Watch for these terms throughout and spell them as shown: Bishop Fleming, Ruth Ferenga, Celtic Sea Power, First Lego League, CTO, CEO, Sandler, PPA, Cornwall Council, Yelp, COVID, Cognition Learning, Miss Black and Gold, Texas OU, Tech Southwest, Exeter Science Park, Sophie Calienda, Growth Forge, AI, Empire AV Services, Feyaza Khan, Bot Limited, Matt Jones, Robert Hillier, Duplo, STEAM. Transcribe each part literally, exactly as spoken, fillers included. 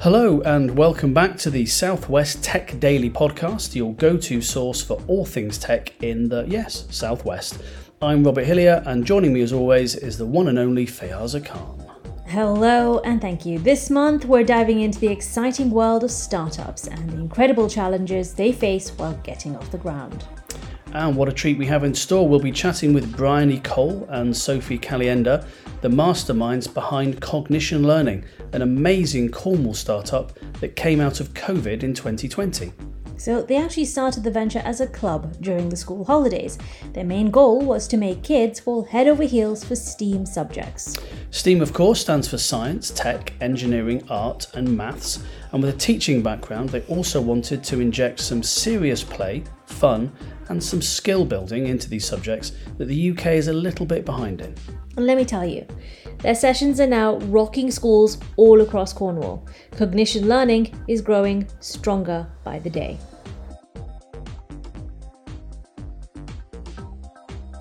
Hello and welcome back to the South West Tech Daily Podcast, your go-to source for all things tech in the, yes, South West. I'm Robert Hillier and joining me as always is the one and only Feyaza Khan. Hello and thank you. This month we're diving into the exciting world of startups and the incredible challenges they face while getting off the ground. And what a treat we have in store. We'll be chatting with Bryony Cole and Sophie Calienda, the masterminds behind Cognition Learning, an amazing Cornwall startup that came out of COVID in twenty twenty. So they actually started the venture as a club during the school holidays. Their main goal was to make kids fall head over heels for STEAM subjects. STEAM, of course, stands for science, tech, engineering, art and maths. And with a teaching background, they also wanted to inject some serious play, fun and some skill building into these subjects that the U K is a little bit behind in. And let me tell you, their sessions are now rocking schools all across Cornwall. Cognition Learning is growing stronger by the day.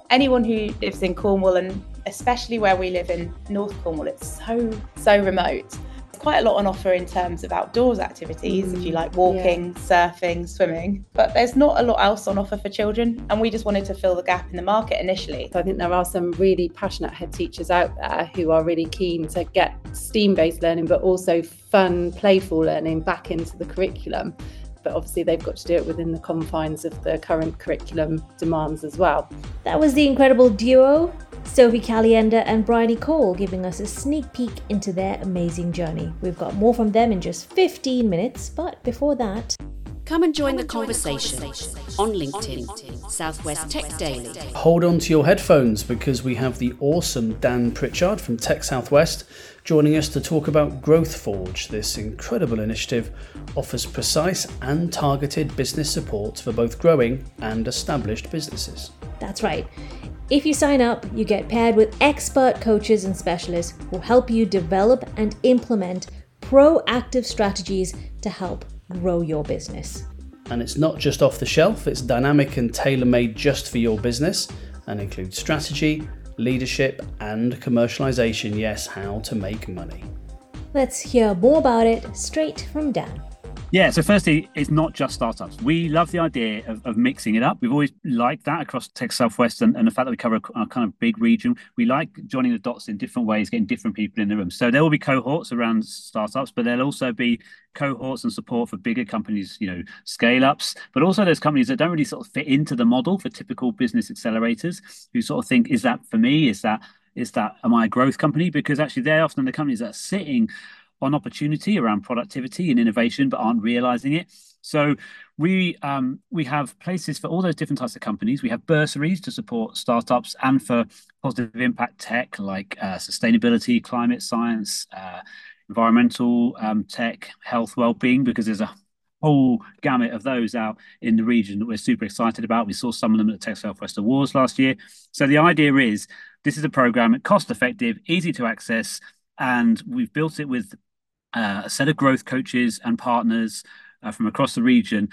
Anyone who lives in Cornwall, and especially where we live in North Cornwall, it's so, so remote. There's quite a lot on offer in terms of outdoors activities, mm, if you like walking, yeah. surfing, swimming, but there's not a lot else on offer for children, and we just wanted to fill the gap in the market initially. So I think there are some really passionate head teachers out there who are really keen to get STEAM-based learning, but also fun, playful learning back into the curriculum. But obviously they've got to do it within the confines of the current curriculum demands as well. That was the incredible duo, Sophie Calienda and Bryony Cole, giving us a sneak peek into their amazing journey. We've got more from them in just fifteen minutes, but before that... Come and join, Come the, and join conversation. the conversation on LinkedIn, on LinkedIn. Southwest, Southwest Tech Daily. Hold on to your headphones because we have the awesome Dan Pritchard from Tech Southwest joining us to talk about Growth Forge. This incredible initiative offers precise and targeted business support for both growing and established businesses. That's right. If you sign up, you get paired with expert coaches and specialists who help you develop and implement proactive strategies to help grow your business. And it's not just off the shelf, it's dynamic and tailor-made just for your business and includes strategy, leadership and commercialization. Yes, how to make money. Let's hear more about it straight from Dan. Yeah, so firstly, it's not just startups. We love the idea of, of mixing it up. We've always liked that across Tech Southwest and, and the fact that we cover a, a kind of big region. We like joining the dots in different ways, getting different people in the room. So there will be cohorts around startups, but there'll also be cohorts and support for bigger companies, you know, scale ups, but also those companies that don't really sort of fit into the model for typical business accelerators who sort of think, is that for me? Is that, is that, am I a growth company? Because actually they're often the companies that are sitting on opportunity around productivity and innovation, but aren't realizing it. So we um, we have places for all those different types of companies. We have bursaries to support startups and for positive impact tech like uh, sustainability, climate science, uh, environmental um, tech, health, well-being, because there's a whole gamut of those out in the region that we're super excited about. We saw some of them at the Tech Southwest Awards last year. So the idea is this is a program, cost-effective, easy to access, and we've built it with Uh, a set of growth coaches and partners uh, from across the region.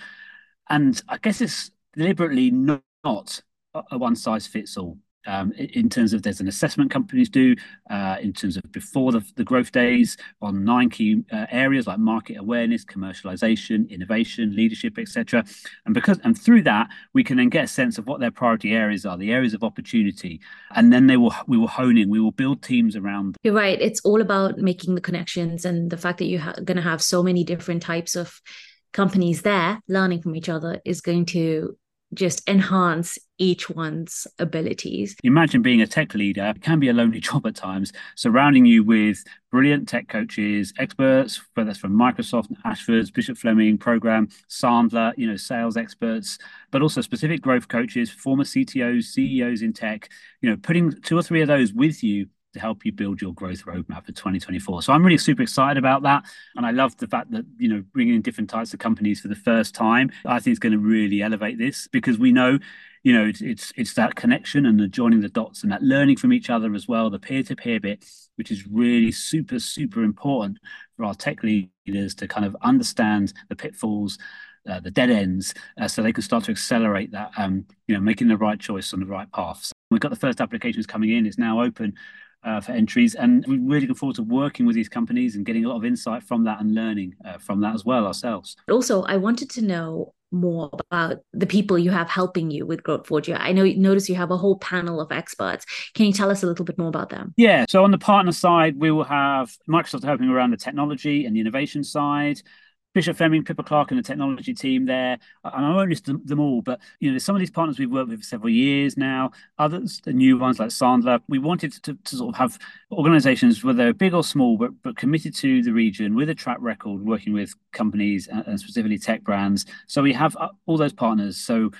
And I guess it's deliberately not, not a one-size-fits-all um, in, in terms of there's an assessment companies do, uh, in terms of before the, the growth days on nine key uh, areas like market awareness, commercialization, innovation, leadership, et cetera. And because and through that, we can then get a sense of what their priority areas are, the areas of opportunity. And then they will we will hone in, we will build teams around them. You're right. It's all about making the connections and the fact that you're ha- going to have so many different types of companies there learning from each other is going to just enhance each one's abilities. Imagine being a tech leader. It can be a lonely job at times, surrounding you with brilliant tech coaches, experts, whether that's from Microsoft, Ashford's, Bishop Fleming program, Sandler, you know, sales experts, but also specific growth coaches, former C T Os, C E Os in tech, you know, putting two or three of those with you to help you build your growth roadmap for twenty twenty-four. So I'm really super excited about that. And I love the fact that, you know, bringing in different types of companies for the first time, I think is going to really elevate this because we know, you know, it's, it's, it's that connection and the joining the dots and that learning from each other as well, the peer-to-peer bit, which is really super, super important for our tech leaders to kind of understand the pitfalls, uh, the dead ends, uh, so they can start to accelerate that, um, you know, making the right choice on the right path. So we've got the first applications coming in. It's now open. uh, for entries. And we're really looking forward to working with these companies and getting a lot of insight from that and learning uh, from that as well ourselves. Also, I wanted to know more about the people you have helping you with Growth Forge. I know, notice you have a whole panel of experts. Can you tell us a little bit more about them? Yeah, so on the partner side, we will have Microsoft helping around the technology and the innovation side, Bishop Fleming, Pippa Clark and the technology team there. And I won't list them all, but you know, some of these partners we've worked with for several years now, others, the new ones like Sandler. We wanted to, to sort of have organisations, whether big or small, but, but committed to the region with a track record, working with companies and specifically tech brands. So we have all those partners. So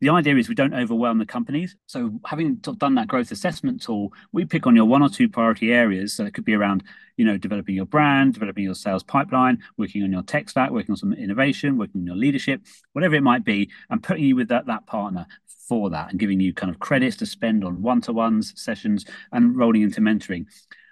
the idea is we don't overwhelm the companies. So having done that growth assessment tool, we pick on your one or two priority areas. So it could be around, you know, developing your brand, developing your sales pipeline, working on your tech stack, working on some innovation, working on your leadership, whatever it might be, and putting you with that, that partner for that and giving you kind of credits to spend on one-to-ones, sessions, and rolling into mentoring.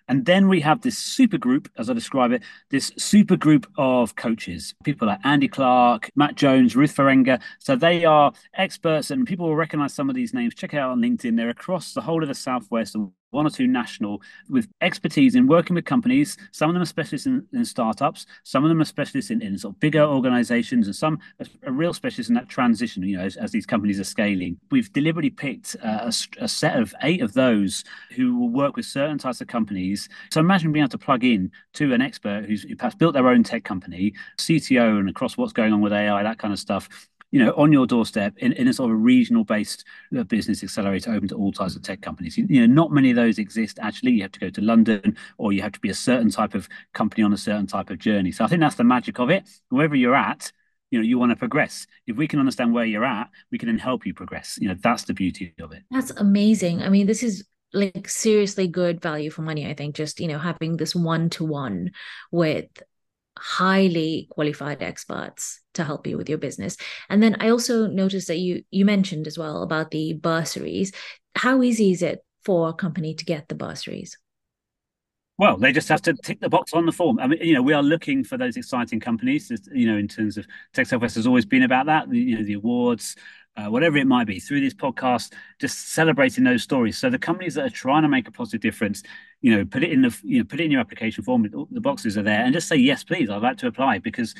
And then we have this super group, as I describe it, this super group of coaches, people like Andy Clark, Matt Jones, Ruth Ferenga. So they are experts and people will recognize some of these names. Check it out on LinkedIn. They're across the whole of the Southwest and one or two national, with expertise in working with companies. Some of them are specialists in, in startups. Some of them are specialists in, in sort of bigger organizations, and some are real specialists in that transition, you know, as, as these companies are scaling. We've deliberately picked uh, a, a set of eight of those who will work with certain types of companies. So imagine being able to plug in to an expert who's who perhaps built their own tech company, C T O, and across what's going on with A I, that kind of stuff, you know, on your doorstep in, in a sort of a regional-based business accelerator open to all types of tech companies. You, you know, not many of those exist, actually. You have to go to London, or you have to be a certain type of company on a certain type of journey. So I think that's the magic of it. Wherever you're at, you know, you want to progress. If we can understand where you're at, we can then help you progress. You know, that's the beauty of it. That's amazing. I mean, this is like seriously good value for money, I think, just, you know, having this one-to-one with highly qualified experts to help you with your business. And then I also noticed that you you mentioned as well about the bursaries. How easy is it for a company to get the bursaries? Well, they just have to tick the box on the form. I mean, you know, we are looking for those exciting companies, you know, in terms of Tech Southwest has always been about that, you know, the awards, Uh, whatever it might be, through this podcast, just celebrating those stories. So the companies that are trying to make a positive difference, you know, put it in the, you know, put it in your application form. The boxes are there, and just say yes, please. I'd like to apply, because,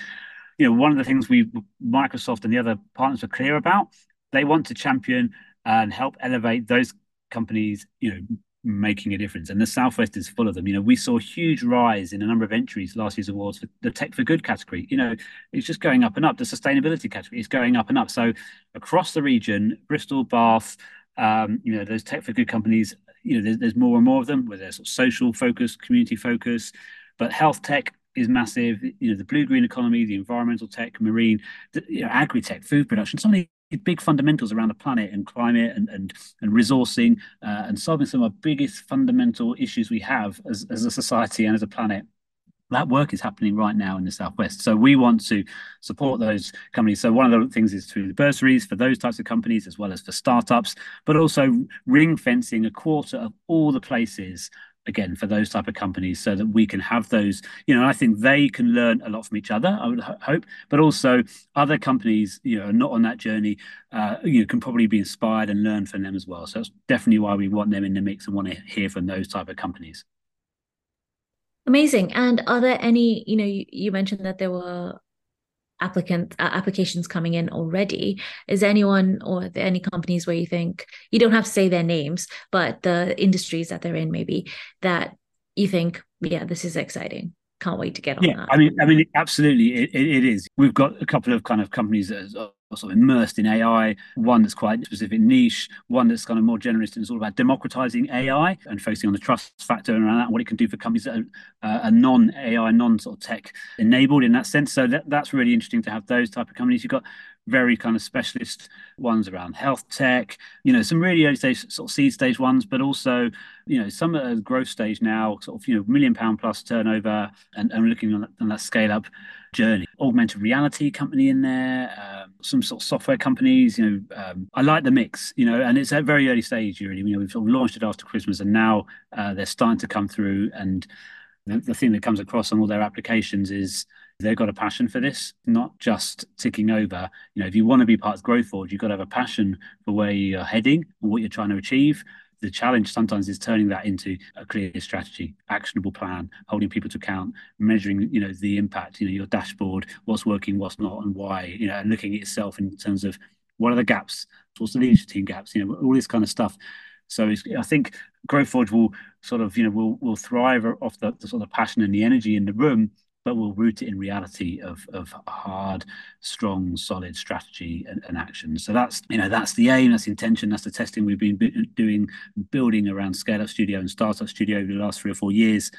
you know, one of the things we, Microsoft and the other partners, are clear about, they want to champion and help elevate those companies, you know, making a difference. And the Southwest is full of them. You know, we saw a huge rise in a number of entries last year's awards for the Tech for Good category. You know, it's just going up and up. The sustainability category is going up and up. So across the region, Bristol, Bath, um, you know, those Tech for Good companies, you know, there's, there's more and more of them, whether they're sort of social focus, community focus, but health tech is massive. You know, the blue green economy, the environmental tech, marine, the, you know, agri tech, food production, so many big fundamentals around the planet and climate and and, and resourcing uh, and solving some of our biggest fundamental issues we have as, as a society and as a planet. That work is happening right now in the Southwest. So we want to support those companies. So one of the things is through the bursaries for those types of companies, as well as for startups, but also ring fencing a quarter of all the places, again, for those type of companies, so that we can have those, you know, I think they can learn a lot from each other, I would ho- hope, but also other companies, you know, not on that journey, uh, you know, can probably be inspired and learn from them as well. So that's definitely why we want them in the mix and want to hear from those type of companies. Amazing. And are there any, you know, you, you mentioned that there were applicant uh, applications coming in already. Is anyone or any companies where you think, you don't have to say their names, but the industries that they're in, maybe, that you think, yeah, this is exciting, can't wait to get on yeah, that? I mean, I mean, absolutely, it, it, it is. We've got a couple of kind of companies that are sort of immersed in A I, one that's quite specific niche, one that's kind of more generous and it's all about democratizing A I and focusing on the trust factor and around that and what it can do for companies that are, uh, are non-A I, non-sort of tech enabled in that sense. So that, that's really interesting to have those type of companies. You've got very kind of specialist ones around health tech, you know, some really early stage sort of seed stage ones, but also, you know, some at a growth stage now, sort of, you know, million pound plus turnover and, and looking on that, on that scale up journey. Augmented reality company in there, uh, some sort of software companies, you know, um, I like the mix, you know, and it's at very early stage, really. You know, we've sort of launched it after Christmas and now uh, they're starting to come through. And the, the thing that comes across on all their applications is, they've got a passion for this, not just ticking over. You know, if you want to be part of Growth Forge, you've got to have a passion for where you're heading and what you're trying to achieve. The challenge sometimes is turning that into a clear strategy, actionable plan, holding people to account, measuring, you know, the impact, you know, your dashboard, what's working, what's not, and why, you know, and looking at yourself in terms of what are the gaps, what's the leadership team gaps, you know, all this kind of stuff. So it's, I think Growth Forge will sort of, you know, will will thrive off the, the sort of passion and the energy in the room, but we'll root it in reality of of hard, strong, solid strategy and, and action. So that's, you know, that's the aim, that's the intention, that's the testing we've been b- doing, building around Scale Up Studio and Startup Studio over the last three or four years.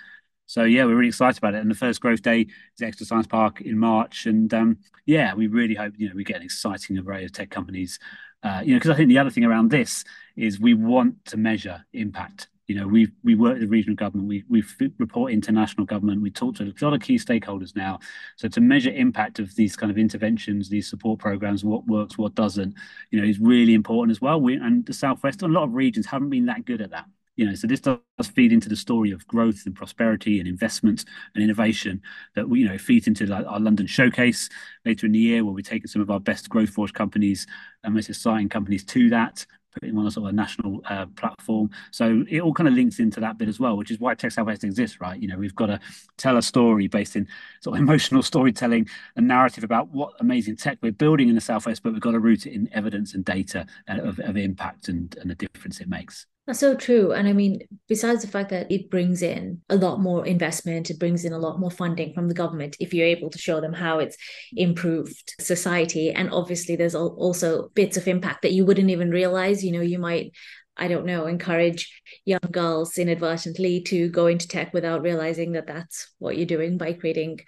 So yeah, we're really excited about it. And the first Growth Day is Exeter Science Park in March. And um, yeah, we really hope, you know, we get an exciting array of tech companies. Uh, you know, because I think the other thing around this is we want to measure impact. You know, we we work with the regional government, we we report international government, we talk to a lot of key stakeholders now. So to measure impact of these kind of interventions, these support programs, what works, what doesn't, you know, is really important as well. We and the Southwest, a lot of regions haven't been that good at that. You know, so this does feed into the story of growth and prosperity and investment and innovation that we, you know, feeds into like our London showcase later in the year, where we're taking some of our best Growth Forge companies and most exciting companies to that, putting on a sort of a national uh, platform. So it all kind of links into that bit as well, which is why Tech Southwest exists, right? You know, we've got to tell a story based in sort of emotional storytelling and narrative about what amazing tech we're building in the Southwest, but we've got to root it in evidence and data of, of impact and, and the difference it makes. That's so true. And I mean, besides the fact that it brings in a lot more investment, it brings in a lot more funding from the government if you're able to show them how it's improved society. And obviously, there's also bits of impact that you wouldn't even realize. You know, you might, I don't know, encourage young girls inadvertently to go into tech without realizing that that's what you're doing by creating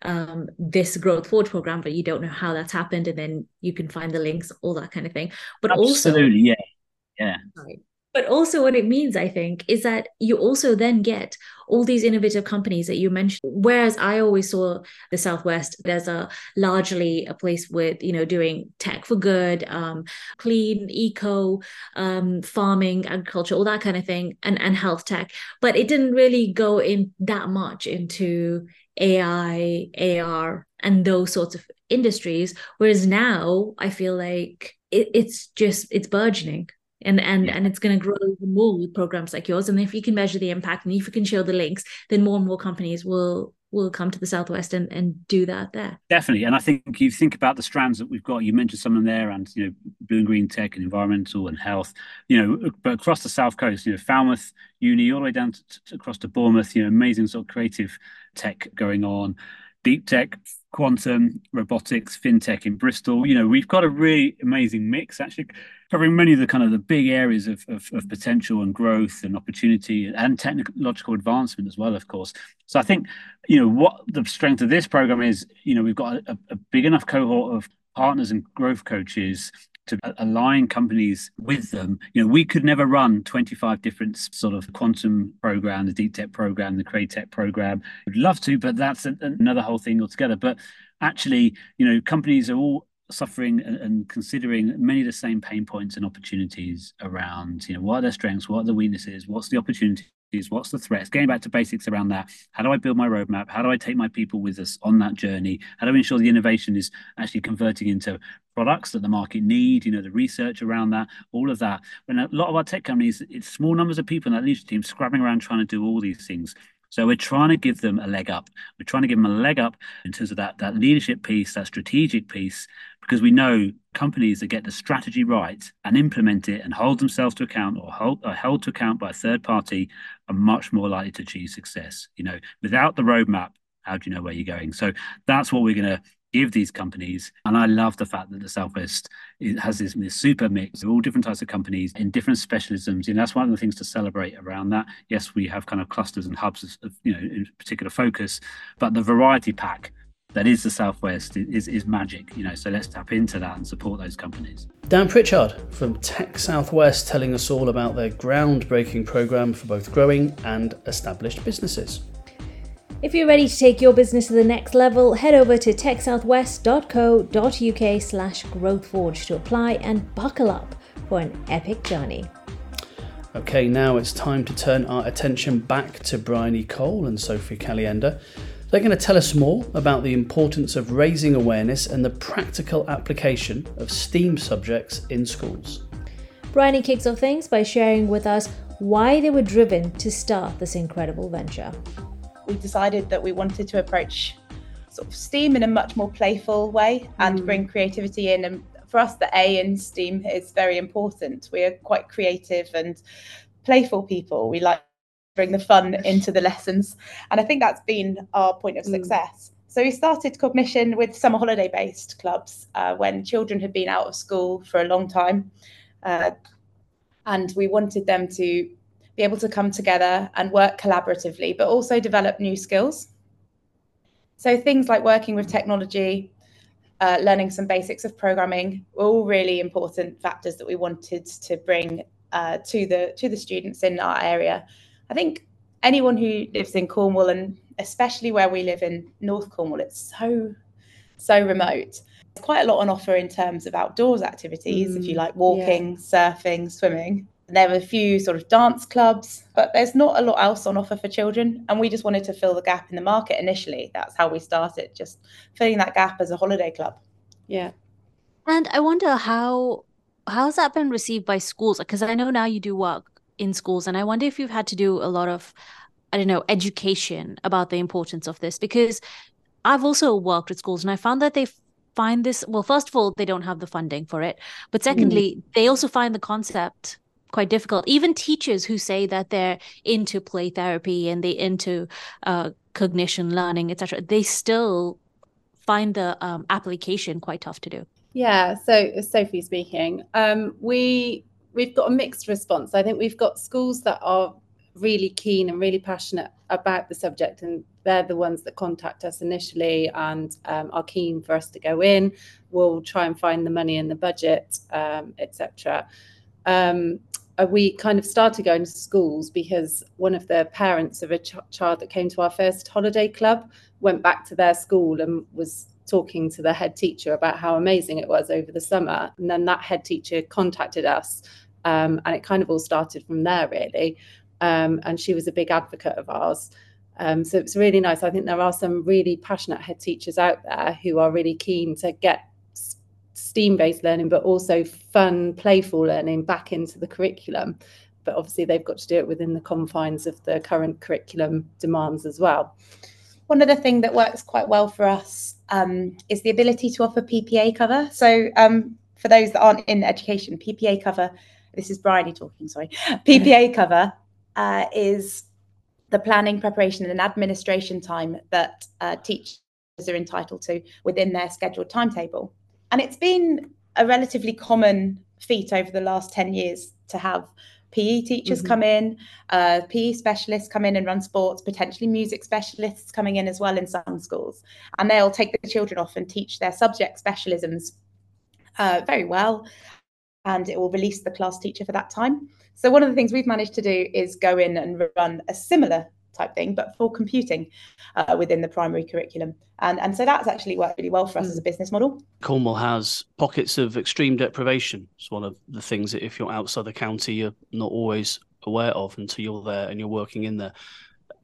um this Growth Forge program, but you don't know how that's happened. And then you can find the links, all that kind of thing. But absolutely, also, yeah, yeah. Right. But also what it means, I think, is that you also then get all these innovative companies that you mentioned. Whereas I always saw the Southwest, there's a largely a place with, you know, doing tech for good, um, clean, eco, um, farming, agriculture, all that kind of thing, and, and health tech. But it didn't really go in that much into A I, A R, and those sorts of industries. Whereas now I feel like it, it's just, it's burgeoning. And and yeah. and it's going to grow even more with programs like yours. And if you can measure the impact and if you can show the links, then more and more companies will will come to the Southwest and, and do that there. Definitely. And I think you think about the strands that we've got. You mentioned some of them there, and, you know, blue and green tech and environmental and health, you know, but across the South Coast, you know, Falmouth Uni all the way down to, to, across to Bournemouth, you know, amazing sort of creative tech going on. Deep tech, quantum, robotics, fintech in Bristol. You know, we've got a really amazing mix, actually, covering many of the kind of the big areas of, of, of potential and growth and opportunity and technological advancement as well, of course. So I think, you know, what the strength of this program is, you know, we've got a, a big enough cohort of partners and growth coaches to align companies with them. You know, we could never run twenty-five different sort of quantum program, the deep tech program, the create tech program. We'd love to, but that's a, another whole thing altogether. But actually, you know, companies are all suffering and, and considering many of the same pain points and opportunities around, you know, what are their strengths, what are the weaknesses, what's the opportunity, what's the threats, getting back to basics around that. How do I build my roadmap? How do I take my people with us on that journey? How do I ensure the innovation is actually converting into products that the market need, you know, the research around that, all of that. When a lot of our tech companies, it's small numbers of people in that leadership team scrabbling around trying to do all these things. So we're trying to give them a leg up. We're trying to give them a leg up in terms of that, that leadership piece, that strategic piece, because we know companies that get the strategy right and implement it and hold themselves to account or, hold, or held to account by a third party are much more likely to achieve success. You know, without the roadmap, how do you know where you're going? So that's what we're going to give these companies. And I love the fact that the Southwest has this, this super mix of all different types of companies in different specialisms. And that's one of the things to celebrate around that. Yes, we have kind of clusters and hubs of, you know, in particular focus, but the variety pack that is the Southwest is, is magic, you know, so let's tap into that and support those companies. Dan Pritchard from Tech Southwest telling us all about their groundbreaking programme for both growing and established businesses. If you're ready to take your business to the next level, head over to techsouthwest.co.uk slash growthforge to apply and buckle up for an epic journey. Okay, now it's time to turn our attention back to Bryony Cole and Sophie Calienda. They're going to tell us more about the importance of raising awareness and the practical application of STEAM subjects in schools. Bryony kicks off things by sharing with us why they were driven to start this incredible venture. We decided that we wanted to approach sort of STEAM in a much more playful way and mm. bring creativity in. And for us, the A in STEAM is very important. We are quite creative and playful people. We like to bring the fun into the lessons. And I think that's been our point of success. Mm. So we started Cognition with summer holiday-based clubs uh, when children had been out of school for a long time. Uh, and we wanted them to be able to come together and work collaboratively, but also develop new skills. So things like working with technology, uh, learning some basics of programming were all really important factors that we wanted to bring uh, to the to the students in our area. I think anyone who lives in Cornwall, and especially where we live in North Cornwall, it's so, so remote. There's quite a lot on offer in terms of outdoors activities, mm, if you like walking, yeah. surfing, swimming. There were a few sort of dance clubs, but there's not a lot else on offer for children. And we just wanted to fill the gap in the market initially. That's how we started, just filling that gap as a holiday club. Yeah. And I wonder how how's that been received by schools? Because I know now you do work in schools, and I wonder if you've had to do a lot of, I don't know, education about the importance of this, because I've also worked with schools and I found that they find this, well, first of all, they don't have the funding for it. But secondly, mm. they also find the concept quite difficult. Even teachers who say that they're into play therapy and they into uh, cognition learning, et cetera, they still find the um, application quite tough to do. Yeah. So Sophie speaking, um, we we've got a mixed response. I think we've got schools that are really keen and really passionate about the subject, and they're the ones that contact us initially and um, are keen for us to go in. We'll try and find the money in the budget, um, et cetera. Um, we kind of started going to schools because one of the parents of a ch- child that came to our first holiday club went back to their school and was talking to the head teacher about how amazing it was over the summer. And then that head teacher contacted us, um, and it kind of all started from there, really. Um, and she was a big advocate of ours. Um, so it's really nice. I think there are some really passionate head teachers out there who are really keen to get STEAM-based learning, but also fun, playful learning back into the curriculum. But obviously they've got to do it within the confines of the current curriculum demands as well. One other thing that works quite well for us um, is the ability to offer P P A cover. So um, for those that aren't in education, P P A cover, this is Bryony talking, sorry, P P A cover uh, is the planning, preparation and administration time that uh, teachers are entitled to within their scheduled timetable. And it's been a relatively common feat over the last ten years to have P E teachers mm-hmm. come in, uh, P E specialists come in and run sports, potentially music specialists coming in as well in some schools. And they'll take the children off and teach their subject specialisms uh, very well. And it will release the class teacher for that time. So one of the things we've managed to do is go in and run a similar type thing, but for computing uh, within the primary curriculum. And, and so that's actually worked really well for us as a business model. Cornwall has pockets of extreme deprivation. It's one of the things that if you're outside the county, you're not always aware of until you're there and you're working in there.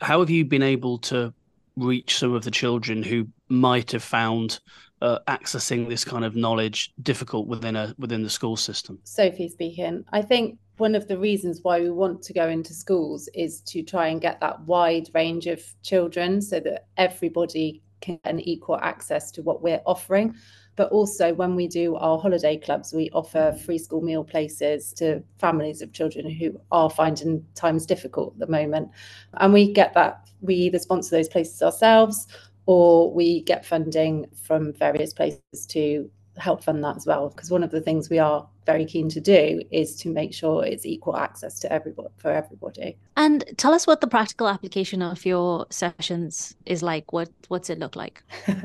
How have you been able to reach some of the children who might have found uh, accessing this kind of knowledge difficult within a within the school system? Sophie speaking. I think one of the reasons why we want to go into schools is to try and get that wide range of children so that everybody can get an equal access to what we're offering. But also when we do our holiday clubs, we offer free school meal places to families of children who are finding times difficult at the moment. And we get that, we either sponsor those places ourselves or we get funding from various places to help fund that as well, because one of the things we are very keen to do is to make sure it's equal access to everybody for everybody. And tell us what the practical application of your sessions is like. What what's it look like? um,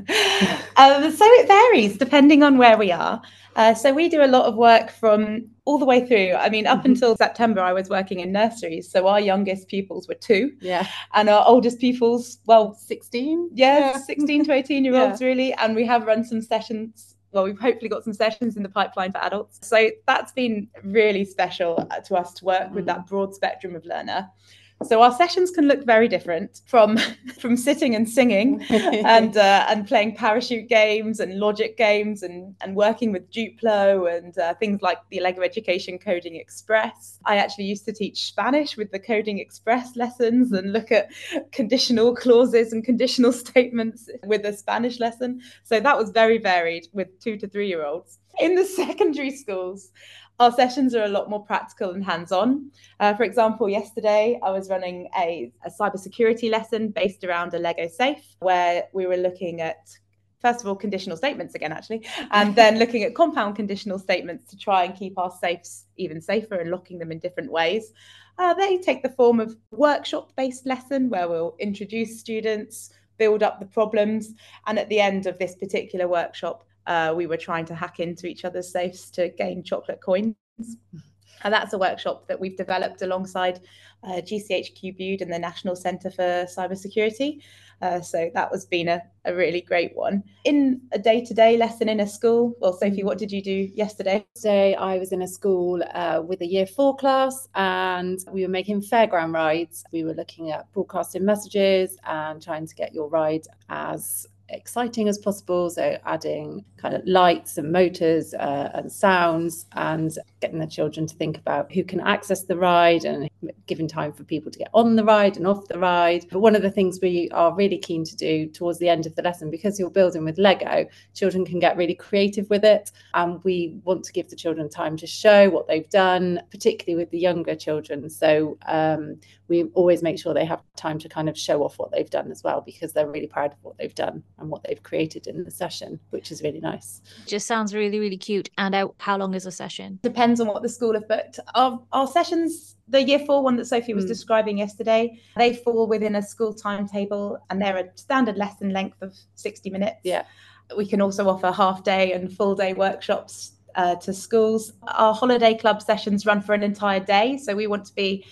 so it varies depending on where we are. Uh, so we do a lot of work from all the way through. I mean, up mm-hmm. until September, I was working in nurseries. So our youngest pupils were two. Yeah. And our oldest pupils, well, sixteen. Yeah, yeah. sixteen to eighteen year olds, yeah. really. And we have run some sessions. Well, we've hopefully got some sessions in the pipeline for adults. So that's been really special to us to work with that broad spectrum of learner. So our sessions can look very different from, from sitting and singing and uh, and playing parachute games and logic games and, and working with Duplo and uh, things like the Lego Education Coding Express. I actually used to teach Spanish with the Coding Express lessons and look at conditional clauses and conditional statements with a Spanish lesson. So that was very varied with two to three-year-olds. In the secondary schools, our sessions are a lot more practical and hands-on. Uh, for example, yesterday I was running a, a cybersecurity lesson based around a Lego safe where we were looking at, first of all, conditional statements again, actually, and then looking at compound conditional statements to try and keep our safes even safer and locking them in different ways. Uh, they take the form of workshop-based lesson where we'll introduce students, build up the problems, and at the end of this particular workshop, Uh, we were trying to hack into each other's safes to gain chocolate coins. And that's a workshop that we've developed alongside uh, G C H Q Bude and the National Centre for Cybersecurity. Uh, so that was been a, a really great one. In a day-to-day lesson in a school, well, Sophie, what did you do yesterday? Today I was in a school uh, with a year four class and we were making fairground rides. We were looking at broadcasting messages and trying to get your ride as exciting as possible, so adding kind of lights and motors uh, and sounds and getting the children to think about who can access the ride and giving time for people to get on the ride and off the ride. But one of the things we are really keen to do towards the end of the lesson, because you're building with Lego, children can get really creative with it, and we want to give the children time to show what they've done, particularly with the younger children. So um, we always make sure they have time to kind of show off what they've done as well, because they're really proud of what they've done and what they've created in the session, which is really nice. Just sounds really, really cute. And uh, how long is a session? Depends on what the school have booked. Our, our sessions, the year four one that Sophie was mm. describing yesterday, they fall within a school timetable and they're a standard lesson length of sixty minutes. Yeah. We can also offer half day and full day workshops uh, to schools. Our holiday club sessions run for an entire day. So we want to be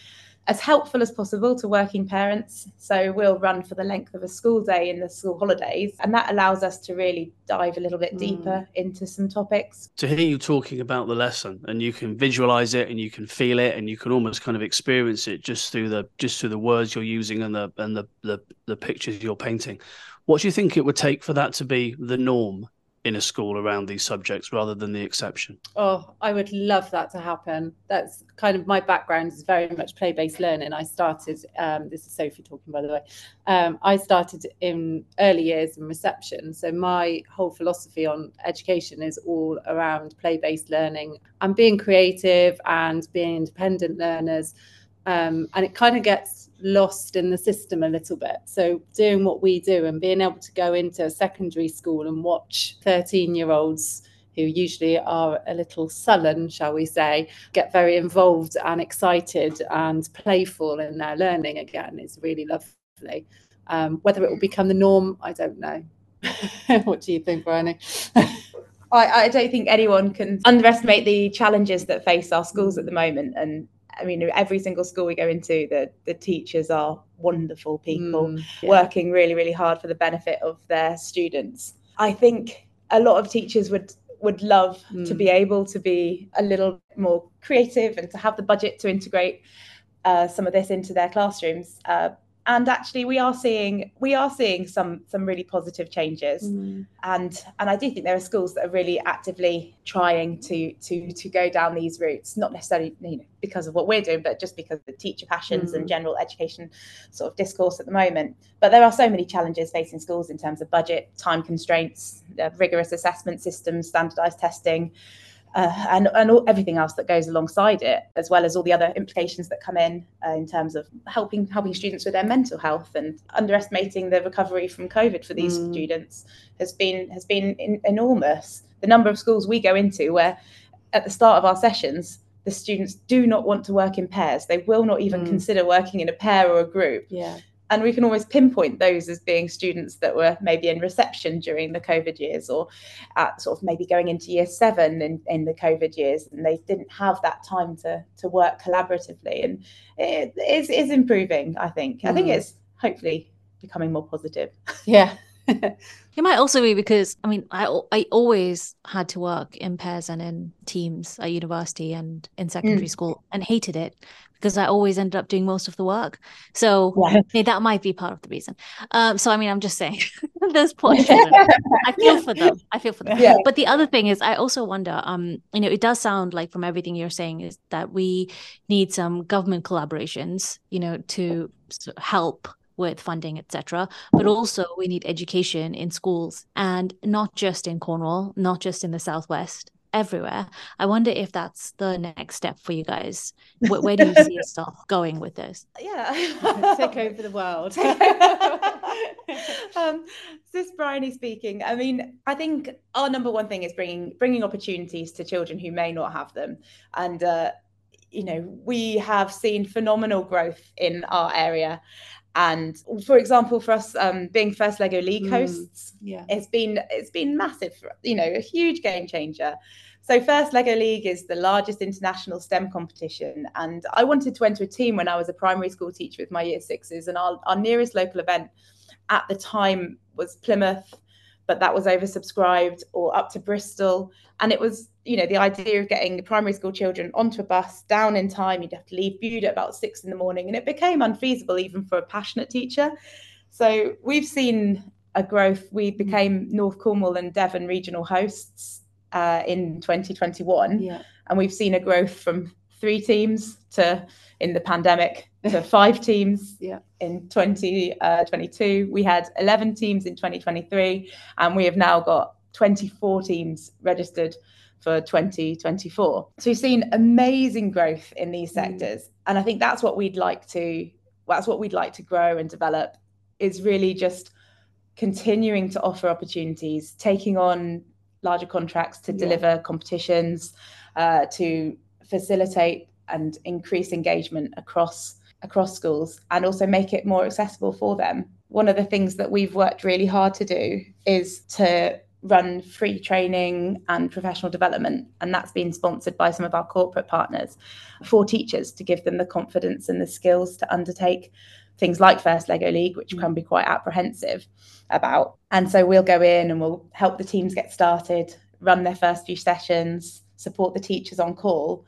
as helpful as possible to working parents. So we'll run for the length of a school day in the school holidays. And that allows us to really dive a little bit deeper mm. into some topics. To hear you talking about the lesson, and you can visualize it and you can feel it and you can almost kind of experience it just through the just through the words you're using and the and the the, the pictures you're painting. What do you think it would take for that to be the norm in a school around these subjects rather than the exception? Oh, I would love that to happen. That's kind of my background, is very much play-based learning. I started, um, this is Sophie talking, by the way, um, I started in early years in reception. So my whole philosophy on education is all around play-based learning and being creative and being independent learners. Um, and it kind of gets lost in the system a little bit. So doing what we do and being able to go into a secondary school and watch thirteen-year-olds who usually are a little sullen, shall we say, get very involved and excited and playful in their learning again is really lovely. Um, whether it will become the norm, I don't know. What do you think, Bryony? I, I don't think anyone can underestimate the challenges that face our schools at the moment. And I mean, every single school we go into, the, the teachers are wonderful people mm, yeah. working really, really hard for the benefit of their students. I think a lot of teachers would would love mm. to be able to be a little more creative and to have the budget to integrate uh, some of this into their classrooms. Uh, and actually, we are seeing we are seeing some some really positive changes. Mm. And and I do think there are schools that are really actively trying to to to go down these routes, not necessarily, you know, because of what we're doing, but just because of the teacher passions mm. and general education sort of discourse at the moment. But there are so many challenges facing schools in terms of budget, time constraints, uh, rigorous assessment systems, standardized testing, uh, and, and all, everything else that goes alongside it, as well as all the other implications that come in uh, in terms of helping helping students with their mental health. And underestimating the recovery from COVID for these mm. students has been has been in, enormous. The number of schools we go into where at the start of our sessions, the students do not want to work in pairs. They will not even mm. consider working in a pair or a group. Yeah. And we can always pinpoint those as being students that were maybe in reception during the COVID years, or at sort of maybe going into year seven in, in the COVID years, and they didn't have that time to to work collaboratively. And it is improving, I think. Mm. I think it's hopefully becoming more positive. Yeah. It might also be because, I mean, I, I always had to work in pairs and in teams at university and in secondary mm. school, and hated it because I always ended up doing most of the work. So yeah. Yeah, that might be part of the reason. Um, so, I mean, I'm just saying, those poor children, I feel for them. I feel for them. Yeah. But the other thing is, I also wonder, um, you know, it does sound like from everything you're saying is that we need some government collaborations, you know, to help with funding, et cetera. But also we need education in schools, and not just in Cornwall, not just in the Southwest, everywhere. I wonder if that's the next step for you guys. Where, where do you see yourself going with this? Yeah, take over the world. um, this is Bryony speaking. I mean, I think our number one thing is bringing bringing opportunities to children who may not have them, and uh, you know, we have seen phenomenal growth in our area. And for example, for us um, being First Lego League mm, hosts, yeah. it's been it's been massive, you know, a huge game changer. So First Lego League is the largest international STEM competition. And I wanted to enter a team when I was a primary school teacher with my year sixes. And our, our nearest local event at the time was Plymouth, but that was oversubscribed, or up to Bristol. And it was, you know, the idea of getting the primary school children onto a bus down in time. You'd have to leave Bude at about six in the morning, and it became unfeasible even for a passionate teacher. So we've seen a growth. We became North Cornwall and Devon regional hosts uh, in twenty twenty-one. Yeah. And we've seen a growth from three teams to, in the pandemic, to five teams yeah. in twenty twenty-two. We had eleven teams in twenty twenty-three, and we have now got twenty-four teams registered for twenty twenty-four. So we've seen amazing growth in these sectors. Mm. And I think that's what we'd like to, that's what we'd like to grow and develop, is really just continuing to offer opportunities, taking on larger contracts to yeah. deliver competitions, uh, to facilitate and increase engagement across across schools, and also make it more accessible for them. One of the things that we've worked really hard to do is to run free training and professional development, and that's been sponsored by some of our corporate partners for teachers, to give them the confidence and the skills to undertake things like First Lego League, which can be quite apprehensive about. And so we'll go in and we'll help the teams get started, run their first few sessions, support the teachers on call.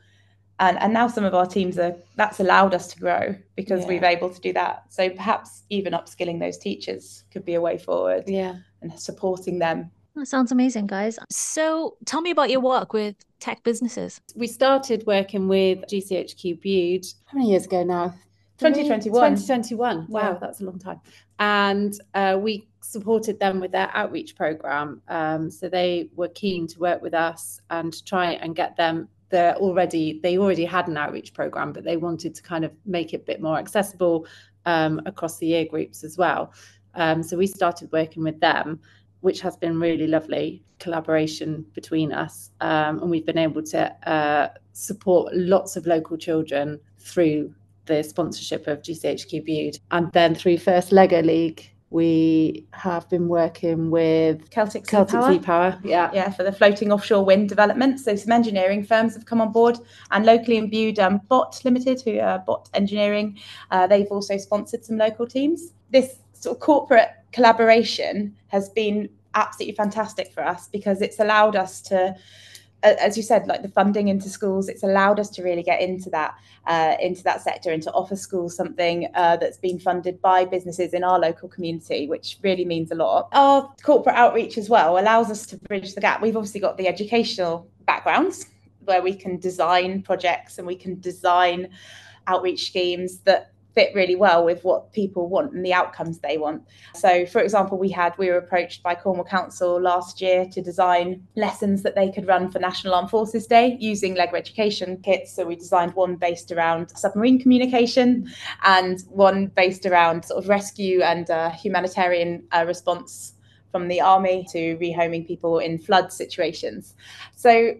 And, and now some of our teams are, that's allowed us to grow because yeah. we've able to do that. So perhaps even upskilling those teachers could be a way forward. Yeah. And supporting them. That sounds amazing, guys. So tell me about your work with tech businesses. We started working with G C H Q Bude. How many years ago now? twenty twenty-one. twenty twenty-one. Wow, wow. That's a long time. And uh, we supported them with their outreach program. Um, so they were keen to work with us and try and get them. They're already, they already had an outreach program, but they wanted to kind of make it a bit more accessible um, across the year groups as well. Um, so we started working with them, which has been really lovely collaboration between us. Um, and we've been able to uh, support lots of local children through the sponsorship of G C H Q Bude. And then through First Lego League, we have been working with Celtic Sea Power. Sea Power, yeah, yeah, for the floating offshore wind development. So some engineering firms have come on board, and locally in Bude, um, Bot Limited, who are Bot Engineering, uh, they've also sponsored some local teams. This sort of corporate collaboration has been absolutely fantastic for us, because it's allowed us to, as you said, like the funding into schools, it's allowed us to really get into that uh, into that sector, and to offer schools something uh, that's been funded by businesses in our local community, which really means a lot. Our corporate outreach as well allows us to bridge the gap. We've obviously got the educational backgrounds where we can design projects and we can design outreach schemes that fit really well with what people want and the outcomes they want. So, for example, we had we were approached by Cornwall Council last year to design lessons that they could run for National Armed Forces Day using Lego education kits. So we designed one based around submarine communication and one based around sort of rescue and uh, humanitarian uh, response from the army to rehoming people in flood situations. So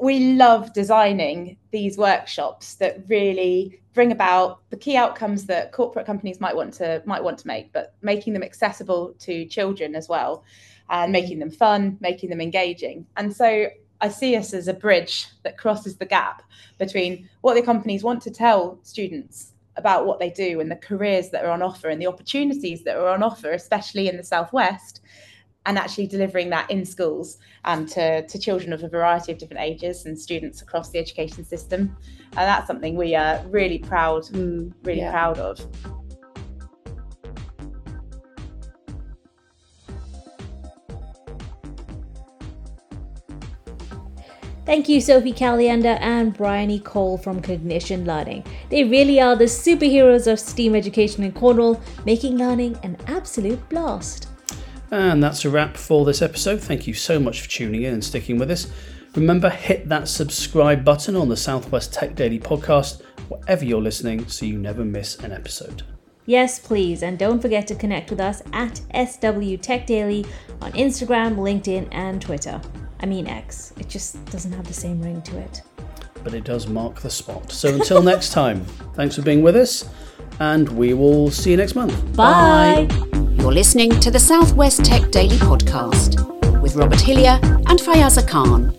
we love designing these workshops that really bring about the key outcomes that corporate companies might want to might want to make, but making them accessible to children as well, and making them fun, making them engaging. And so I see us as a bridge that crosses the gap between what the companies want to tell students about what they do and the careers that are on offer and the opportunities that are on offer, especially in the Southwest, and actually delivering that in schools um, to, to children of a variety of different ages and students across the education system. And that's something we are really proud, mm, really yeah. proud of. Thank you, Sophie Calienda and Bryony Cole from Cognition Learning. They really are the superheroes of STEAM education in Cornwall, making learning an absolute blast. And that's a wrap for this episode. Thank you so much for tuning in and sticking with us. Remember, hit that subscribe button on the South West Tech Daily Podcast, wherever you're listening, so you never miss an episode. Yes, please. And don't forget to connect with us at S W Tech Daily on Instagram, LinkedIn and Twitter. I mean X. It just doesn't have the same ring to it. But it does mark the spot. So until next time, thanks for being with us, and we will see you next month. Bye. Bye. You're listening to the South West Tech Daily Podcast with Robert Hillier and Feyaza Khan.